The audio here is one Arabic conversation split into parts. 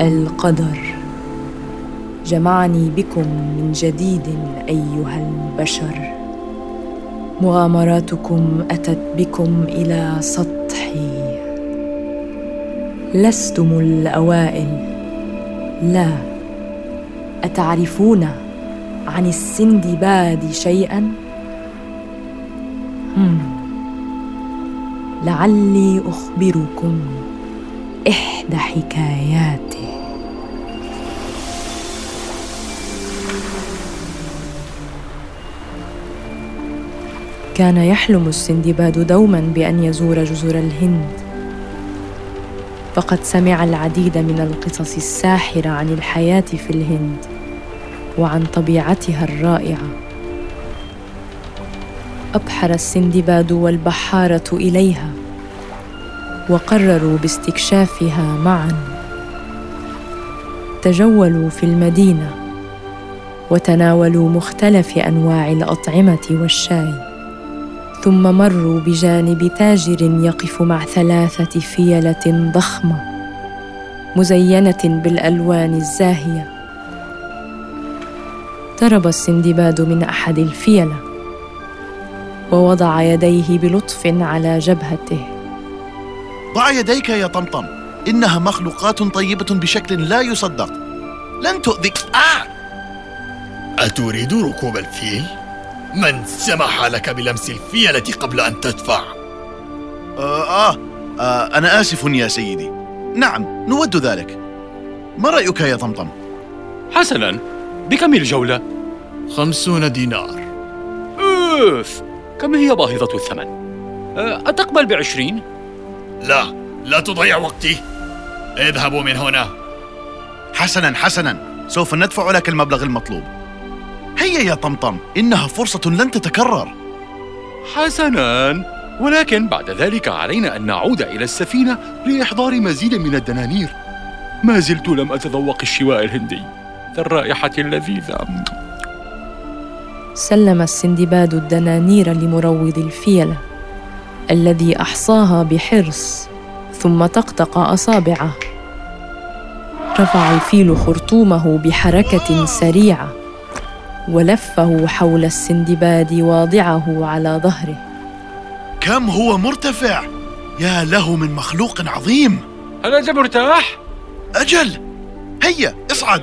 القدر جمعني بكم من جديد أيها البشر. مغامراتكم أتت بكم إلى سطحي. لستم الأوائل، لا. أتعرفون عن السندباد شيئاً؟ لعلي أخبركم إحدى حكاياته. كان يحلم السندباد دوماً بأن يزور جزر الهند، فقد سمع العديد من القصص الساحرة عن الحياة في الهند وعن طبيعتها الرائعة. أبحر السندباد والبحارة إليها، وقرروا باستكشافها معاً. تجولوا في المدينة، وتناولوا مختلف أنواع الأطعمة والشاي، ثم مروا بجانب تاجر يقف مع 3 فيلة ضخمة مزينة بالألوان الزاهية. اقترب السندباد من أحد الفيلة، ووضع يديه بلطف على جبهته. ضع يديك يا طمطم، إنها مخلوقات طيبة بشكل لا يصدق، لن تؤذيك. أتريد ركوب الفيل؟ من سمح لك بلمس الفيلة قبل أن تدفع؟ أنا آسف يا سيدي. نعم، نود ذلك. ما رأيك يا طمطم؟ حسناً، بكم الجولة؟ 50 دينار. أوف، كم هي باهظة الثمن؟ أتقبل 20؟ لا تضيع وقتي، اذهبوا من هنا. حسناً، سوف ندفع لك المبلغ المطلوب. هيا يا طمطم، إنها فرصة لن تتكرر. حسناً، ولكن بعد ذلك علينا أن نعود إلى السفينة لإحضار مزيد من الدنانير. ما زلت لم أتذوق الشواء الهندي ذا الرائحة اللذيذة. سلم السندباد الدنانير لمروض الفيلة الذي أحصاها بحرص، ثم طقطق أصابعه. رفع الفيل خرطومه بحركة سريعة، ولفه حول السندباد واضعه على ظهره. كم هو مرتفع! يا له من مخلوق عظيم! هل أنت مرتاح؟ أجل، هيا اصعد!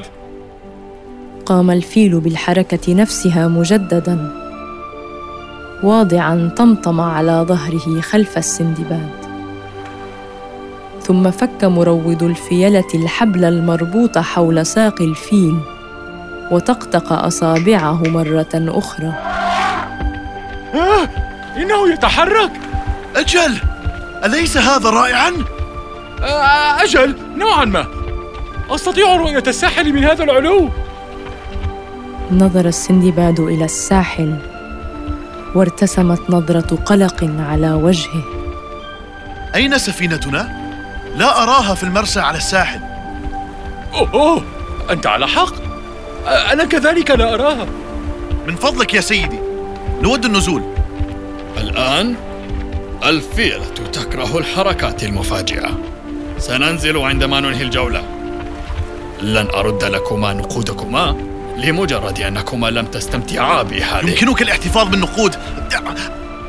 قام الفيل بالحركة نفسها مجدداً، واضعاً طمطم على ظهره خلف السندباد. ثم فك مروض الفيلة الحبل المربوط حول ساق الفيل، وطقطق أصابعه مرة أخرى. إنه يتحرك! أجل، أليس هذا رائعاً؟ أجل، نوعاً ما. أستطيع رؤية الساحل من هذا العلو. نظر السندباد إلى الساحل، وارتسمت نظرة قلق على وجهه. أين سفينتنا؟ لا أراها في المرسى على الساحل. أوه، أنت على حق، أنا كذلك لا أراها. من فضلك يا سيدي، نود النزول الآن. الفيلة تكره الحركات المفاجئة. سننزل عندما ننهي الجولة. لن أرد لكما نقودكما لمجرد أنكما لم تستمتعا بهذه. يمكنك الاحتفاظ بالنقود،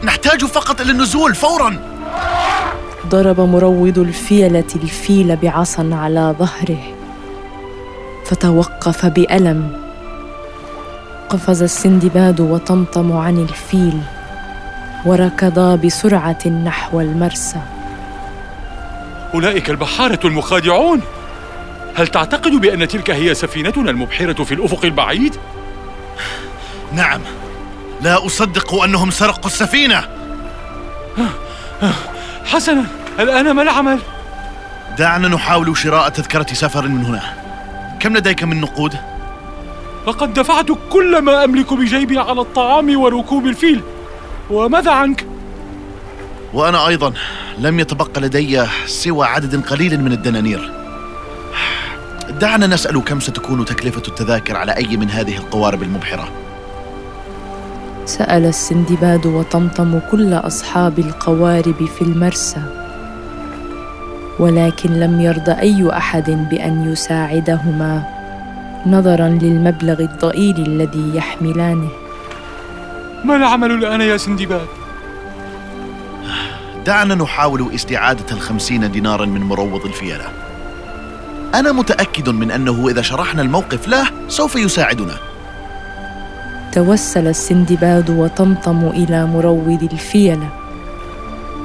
نحتاج فقط إلى النزول فوراً. ضرب مروض الفيلة الفيل بعصا على ظهره، فتوقف بألم. قفز السندباد وطمطم عن الفيل، وركضا بسرعة نحو المرسى. أولئك البحارة المخادعون! هل تعتقد بأن تلك هي سفينتنا المبحرة في الأفق البعيد؟ نعم، لا أصدق أنهم سرقوا السفينة. حسناً، الآن ما العمل؟ دعنا نحاول شراء تذكرة سفر من هنا. كم لديك من نقود؟ لقد دفعت كل ما أملك بجيبي على الطعام وركوب الفيل. وماذا عنك؟ وأنا أيضاً لم يتبقى لدي سوى عدد قليل من الدنانير. دعنا نسأل كم ستكون تكلفة التذاكر على أي من هذه القوارب المبحرة. سأل السندباد وطمطم كل أصحاب القوارب في المرسى، ولكن لم يرض أي أحد بأن يساعدهما نظراً للمبلغ الضئيل الذي يحملانه. ما العمل الآن يا سندباد؟ دعنا نحاول استعادة 50 ديناراً من مروض الفيلة. أنا متأكد من أنه إذا شرحنا الموقف له سوف يساعدنا. توسل السندباد وطمطم إلى مروض الفيلة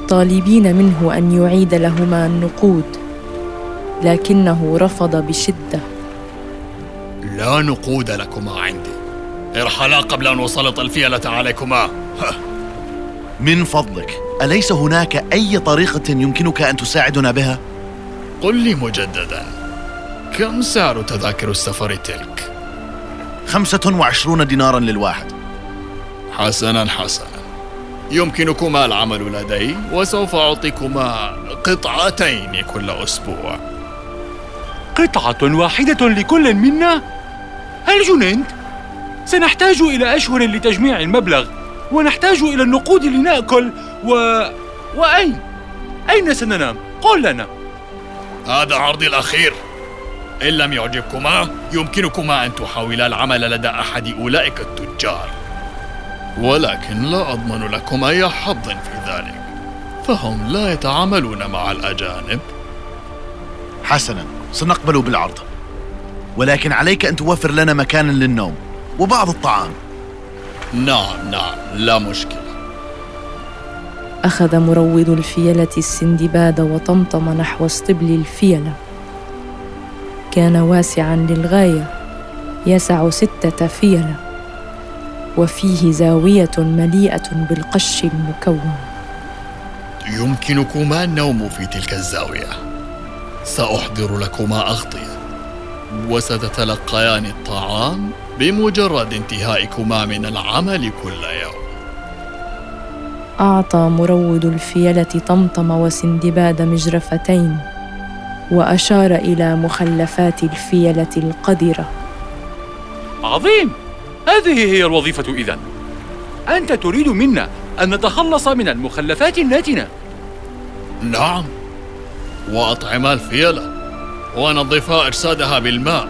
طالبين منه أن يعيد لهما النقود، لكنه رفض بشدة. لا نقود لكما عندي، ارحلا قبل أن أسلط الفيلة عليكما. من فضلك، أليس هناك أي طريقة يمكنك أن تساعدنا بها؟ قل لي مجددا، كم سعر تذاكر السفر تلك؟ 25 ديناراً للواحد. حسناً، يمكنكما العمل لدي، وسوف أعطيكما 2 قطعة كل أسبوع. 1 قطعة لكل منا؟ هل جننت؟ سنحتاج إلى أشهر لتجميع المبلغ، ونحتاج إلى النقود لنأكل وأين سننام؟ قل لنا. هذا عرضي الأخير، إن لم يعجبكما يمكنكما أن تحاولا العمل لدى أحد أولئك التجار، ولكن لا أضمن لكم أي حظ في ذلك، فهم لا يتعاملون مع الأجانب. حسناً، سنقبل بالعرض، ولكن عليك أن توفر لنا مكانا للنوم وبعض الطعام. نعم، لا مشكلة. أخذ مروض الفيلة السندباد وطمطم نحو اسطبل الفيلة. كان واسعاً للغاية، يسع 6 فيلة، وفيه زاوية مليئة بالقش المكون. يمكنكما النوم في تلك الزاوية، سأحضر لكما أغطية، وستتلقيان الطعام بمجرد انتهائكما من العمل كل يوم. أعطى مروض الفيلة طمطم وسندباد مجرفتين، وأشار إلى مخلفات الفيلة القذرة. عظيم، هذه هي الوظيفة إذن. أنت تريد منا أن نتخلص من المخلفات الناتنة. نعم، وأطعما الفيلة، ونظفا أجسادها بالماء،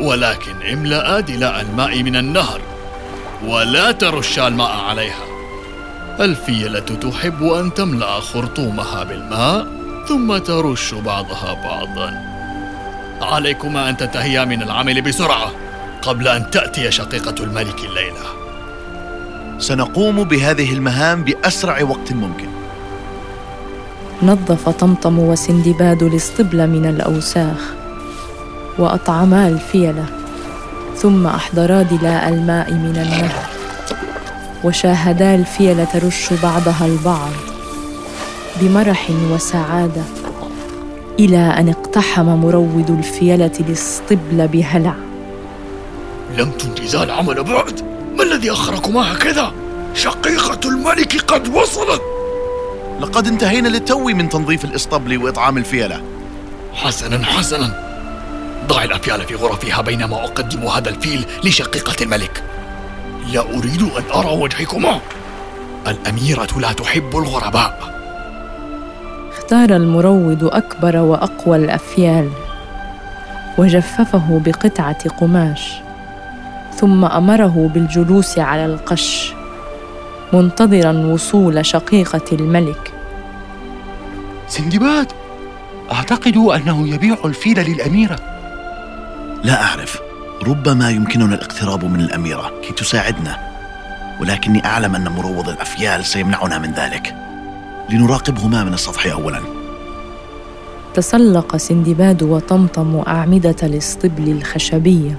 ولكن املأ دلاء الماء من النهر، ولا ترشا الماء عليها. الفيلة تحب أن تملأ خرطومها بالماء ثم ترش بعضها بعضا. عليكما أن تنتهيا من العمل بسرعة قبل أن تأتي شقيقة الملك الليلة. سنقوم بهذه المهام بأسرع وقت ممكن. نظف طمطم وسندباد الاسطبل من الأوساخ، وأطعما الفيلة، ثم أحضرا دلاء الماء من النهر، وشاهدا الفيلة ترش بعضها البعض بمرح وسعادة، إلى أن اقتحم مروض الفيلة الاسطبل بهلع. لم تنجزا العمل بعد؟ ما الذي أخركما هكذا؟ شقيقة الملك قد وصلت. لقد انتهينا للتو من تنظيف الاسطبل وإطعام الفيلة. حسناً، ضع الأفيال في غرفها بينما أقدم هذا الفيل لشقيقة الملك. لا أريد أن أرى وجهكما، الأميرة لا تحب الغرباء. اختار المروض أكبر وأقوى الأفيال، وجففه بقطعة قماش، ثم أمره بالجلوس على القش منتظراً وصول شقيقة الملك. سندباد، أعتقد أنه يبيع الفيل للأميرة. لا أعرف، ربما يمكننا الاقتراب من الأميرة كي تساعدنا، ولكني أعلم أن مروض الأفيال سيمنعنا من ذلك. لنراقبهما من السطح أولاً. تسلق سندباد وطمطم أعمدة الاسطبل الخشبية،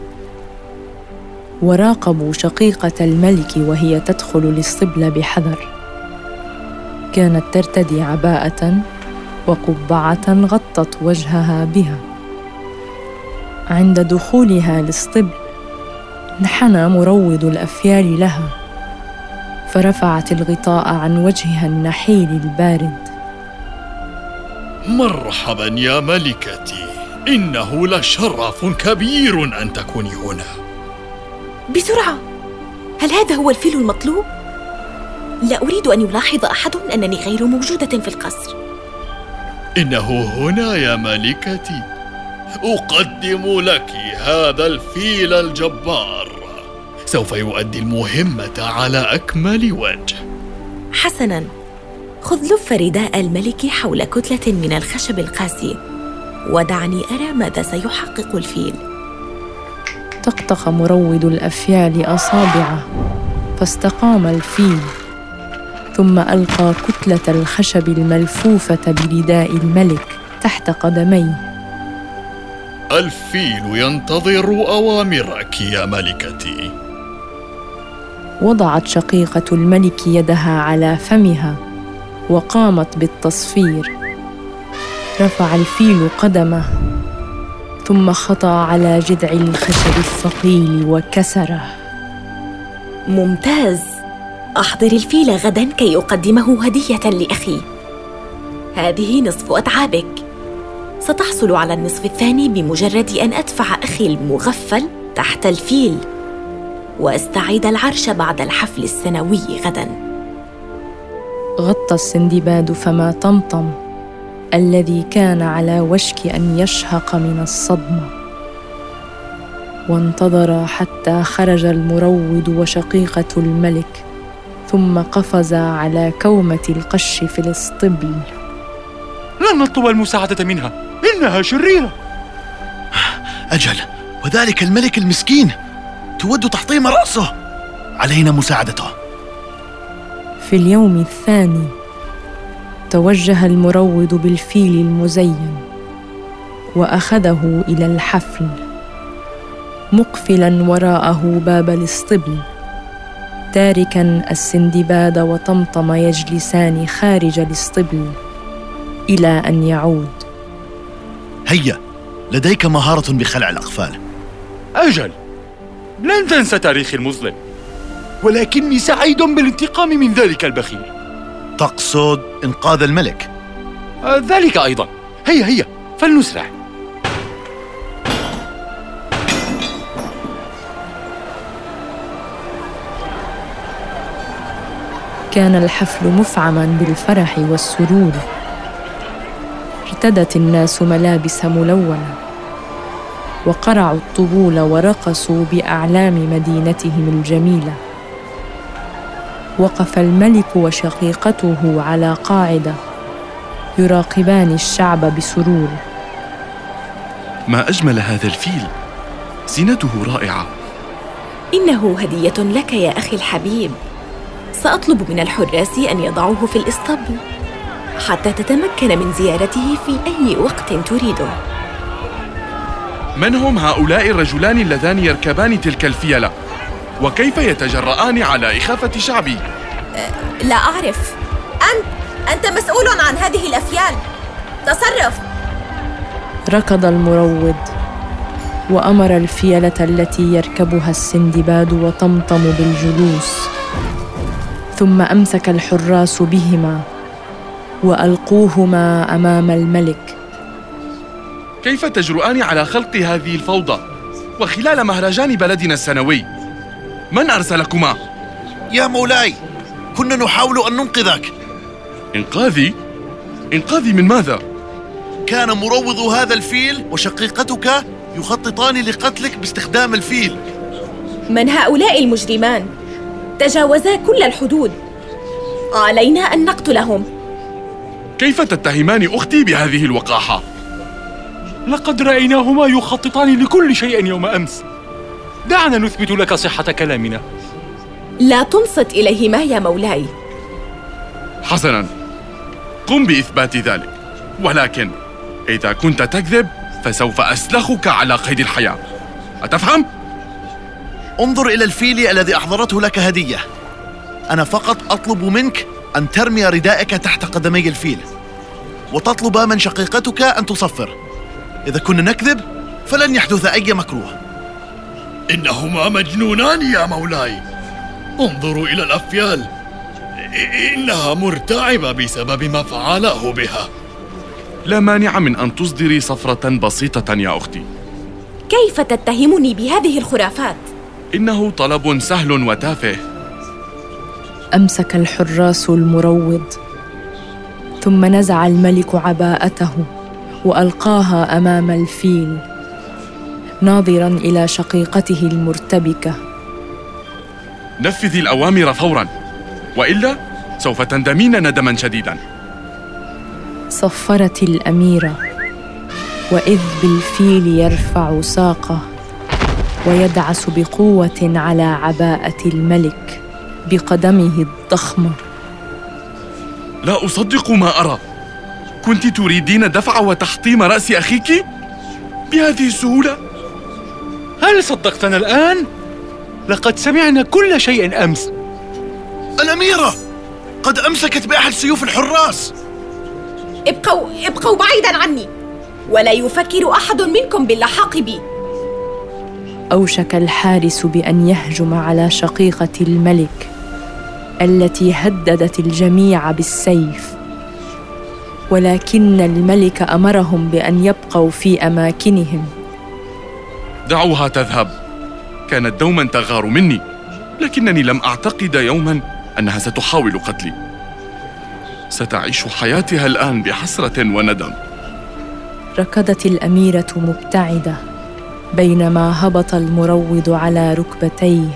وراقبوا شقيقة الملك وهي تدخل الاسطبل بحذر. كانت ترتدي عباءة وقبعة غطت وجهها بها. عند دخولها الاسطبل انحنى مروض الأفيال لها، فرفعت الغطاء عن وجهها النحيل البارد. مرحباً يا ملكتي، إنه لشرف كبير أن تكوني هنا. بسرعة، هل هذا هو الفيل المطلوب؟ لا أريد أن يلاحظ أحد أنني غير موجودة في القصر. إنه هنا يا ملكتي، أقدم لك هذا الفيل الجبار، سوف يؤدي المهمة على أكمل وجه. حسناً، خذ لف رداء الملك حول كتلة من الخشب القاسي، ودعني أرى ماذا سيحقق الفيل. طقطق مروض الأفيال أصابعه فاستقام الفيل، ثم ألقى كتلة الخشب الملفوفة برداء الملك تحت قدميه. الفيل ينتظر أوامرك يا ملكتي. وضعت شقيقة الملك يدها على فمها وقامت بالتصفير. رفع الفيل قدمه ثم خطأ على جذع الخشب الثقيل وكسره. ممتاز، أحضر الفيل غداً كي أقدمه هدية لأخي. هذه نصف أتعابك، ستحصل على النصف الثاني بمجرد أن أدفع أخي المغفل تحت الفيل وأستعيد العرش بعد الحفل السنوي غداً. غطى السندباد فما طمطم الذي كان على وشك أن يشهق من الصدمة، وانتظر حتى خرج المروض وشقيقة الملك، ثم قفز على كومة القش في الاسطبل. لن نطلب المساعدة منها، إنها شريرة. أجل، وذلك الملك المسكين تود تحطيم رأسه، علينا مساعدته. في اليوم الثاني توجه المروض بالفيل المزين وأخذه إلى الحفل، مقفلاً وراءه باب الاسطبل، تاركاً السندباد وطمطم يجلسان خارج الاسطبل إلى أن يعود. هيا، لديك مهارة بخلع الأقفال. أجل، لن تنسى تاريخي المظلم، ولكني سعيد بالانتقام من ذلك البخيل. تقصد إنقاذ الملك؟ ذلك أيضاً. هيا فلنسرع. كان الحفل مفعماً بالفرح والسرور. ارتدت الناس ملابس ملونة وقرعوا الطبول ورقصوا بأعلام مدينتهم الجميلة. وقف الملك وشقيقته على قاعدة يراقبان الشعب بسرور. ما أجمل هذا الفيل، زينته رائعة. إنه هدية لك يا أخي الحبيب. سأطلب من الحراس أن يضعوه في الإسطبل حتى تتمكن من زيارته في أي وقت تريده. من هم هؤلاء الرجلان اللذان يركبان تلك الفيلة؟ وكيف يتجرآن على إخافة شعبي؟ لا أعرف. أنت مسؤول عن هذه الأفيال، تصرف. ركض المروض وأمر الفيلة التي يركبها السندباد وطمطم بالجلوس، ثم أمسك الحراس بهما وألقوهما أمام الملك. كيف تجرؤان على خلق هذه الفوضى وخلال مهرجان بلدنا السنوي؟ من أرسلكما؟ يا مولاي، كنا نحاول أن ننقذك. إنقاذي؟ إنقاذي من ماذا؟ كان مروض هذا الفيل وشقيقتك يخططان لقتلك باستخدام الفيل. من هؤلاء المجرمان؟ تجاوزا كل الحدود، علينا أن نقتلهم. كيف تتهمان أختي بهذه الوقاحة؟ لقد رأيناهما يخططان لكل شيء يوم أمس. دعنا نثبت لك صحة كلامنا. لا تنصت إليهما يا مولاي. حسناً، قم بإثبات ذلك، ولكن إذا كنت تكذب فسوف أسلخك على قيد الحياة، أتفهم؟ انظر إلى الفيل الذي أحضرته لك هدية. أنا فقط أطلب منك أن ترمي ردائك تحت قدمي الفيل، وتطلب من شقيقتك أن تصفر. إذا كنا نكذب فلن يحدث أي مكروه. إنهما مجنونان يا مولاي. انظروا إلى الأفيال، إنها مرتعبة بسبب ما فعله بها. لا مانع من أن تصدري صفرة بسيطة يا أختي. كيف تتهمني بهذه الخرافات؟ إنه طلب سهل وتافه. أمسك الحراس المروض ثم نزع الملك عباءته وألقاها أمام الفيل ناظراً إلى شقيقته المرتبكة. نفذي الأوامر فوراً وإلا سوف تندمين ندماً شديداً. صفرت الأميرة وإذ بالفيل يرفع ساقه ويدعس بقوة على عباءة الملك بقدمه الضخمة. لا أصدق ما أرى، كنت تريدين دفع وتحطيم رأس أخيك؟ بهذه السهولة؟ هل صدقتنا الآن؟ لقد سمعنا كل شيء أمس. الأميرة قد أمسكت بأحد سيوف الحراس. ابقوا بعيداً عني ولا يفكر أحد منكم باللحاق بي. أوشك الحارس بأن يهجم على شقيقة الملك التي هددت الجميع بالسيف، ولكن الملك أمرهم بأن يبقوا في أماكنهم. دعوها تذهب، كانت دوما تغار مني، لكنني لم أعتقد يوما أنها ستحاول قتلي. ستعيش حياتها الآن بحسرة وندم. ركضت الأميرة مبتعدة بينما هبط المروض على ركبتيه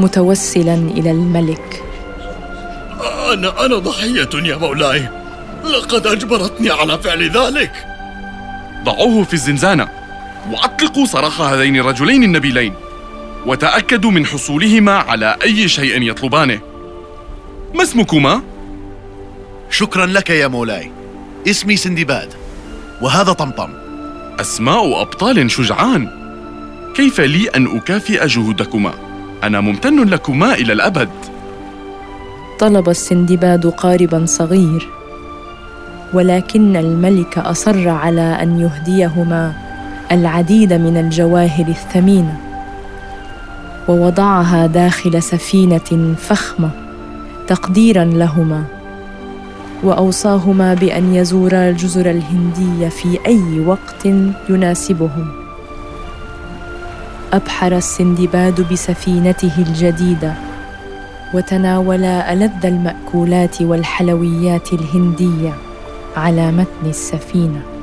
متوسلا إلى الملك. أنا ضحية يا مولاي، لقد أجبرتني على فعل ذلك. ضعوه في الزنزانة وأطلقوا سراح هذين الرجلين النبيلين وتأكدوا من حصولهما على أي شيء يطلبانه. ما اسمكما؟ شكرا لك يا مولاي، اسمي سندباد وهذا طمطم. أسماء أبطال شجعان، كيف لي أن أكافئ جهودكما؟ أنا ممتن لكما إلى الأبد. طلب السندباد قاربا صغير، ولكن الملك أصر على أن يهديهما العديد من الجواهر الثمينة ووضعها داخل سفينة فخمة تقديرا لهما، وأوصاهما بأن يزورا الجزر الهندية في أي وقت يناسبهم. أبحر السندباد بسفينته الجديدة وتناولا ألذ المأكولات والحلويات الهندية على متن السفينة.